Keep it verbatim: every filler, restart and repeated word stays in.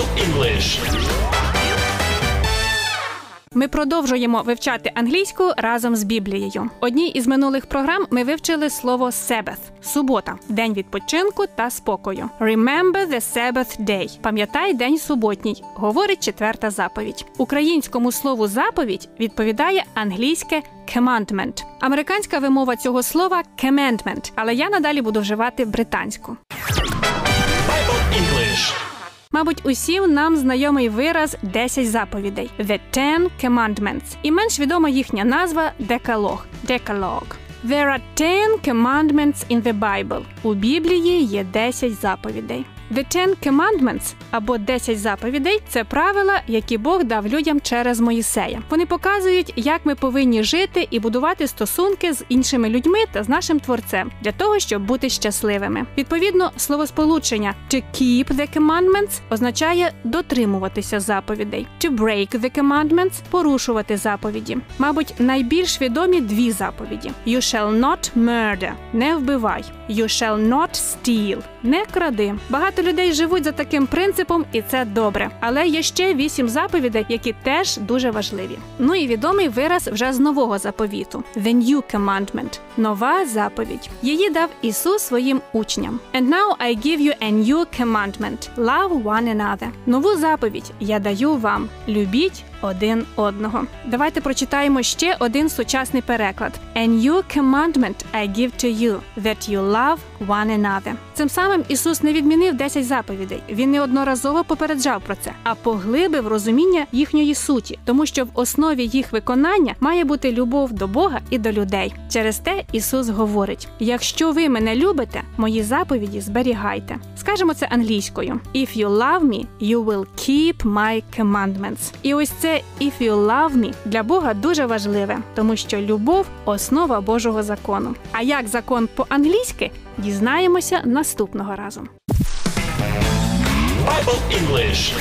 Bible English. Ми продовжуємо вивчати англійську разом з Біблією. Одній із минулих програм ми вивчили слово Sabbath – субота, день відпочинку та спокою. Remember the Sabbath day – пам'ятай день суботній, говорить четверта заповідь. Українському слову «заповідь» відповідає англійське commandment. Американська вимова цього слова – commandment, але я надалі буду вживати британську. Bible English. Мабуть, усім нам знайомий вираз «десять заповідей» – «The Ten Commandments» і менш відома їхня назва – «Decalogue» – «Decalogue». «There are ten commandments in the Bible» – у Біблії є десять заповідей. «The Ten Commandments» або «десять заповідей» – це правила, які Бог дав людям через Мойсея. Вони показують, як ми повинні жити і будувати стосунки з іншими людьми та з нашим Творцем, для того, щоб бути щасливими. Відповідно, словосполучення «to keep the commandments» означає дотримуватися заповідей, «to break the commandments» – порушувати заповіді. Мабуть, найбільш відомі дві заповіді – «You shall not murder» – не вбивай, «You shall not steal» – не кради. Багато людей живуть за таким принципом, і це добре. Але є ще вісім заповідей, які теж дуже важливі. Ну і відомий вираз вже з нового заповіту – «The New Commandment» – «Нова заповідь». Її дав Ісус своїм учням. «And now I give you a new commandment – love one another». «Нову заповідь я даю вам – любіть один одного». Давайте прочитаємо ще один сучасний переклад. «A new commandment I give to you, that you love one another». Цим самим Ісус не відмінив десять заповідей. Він неодноразово попереджав про це, а поглибив розуміння їхньої суті, тому що в основі їх виконання має бути любов до Бога і до людей. Через те Ісус говорить: «Якщо ви мене любите, мої заповіді зберігайте». Скажемо це англійською. «If you love me, you will keep my commandments». І ось це «if you love me» для Бога дуже важливе, тому що любов – основа Божого закону. А як закон по-англійськи, дізнаємося наступного разу. Bible English.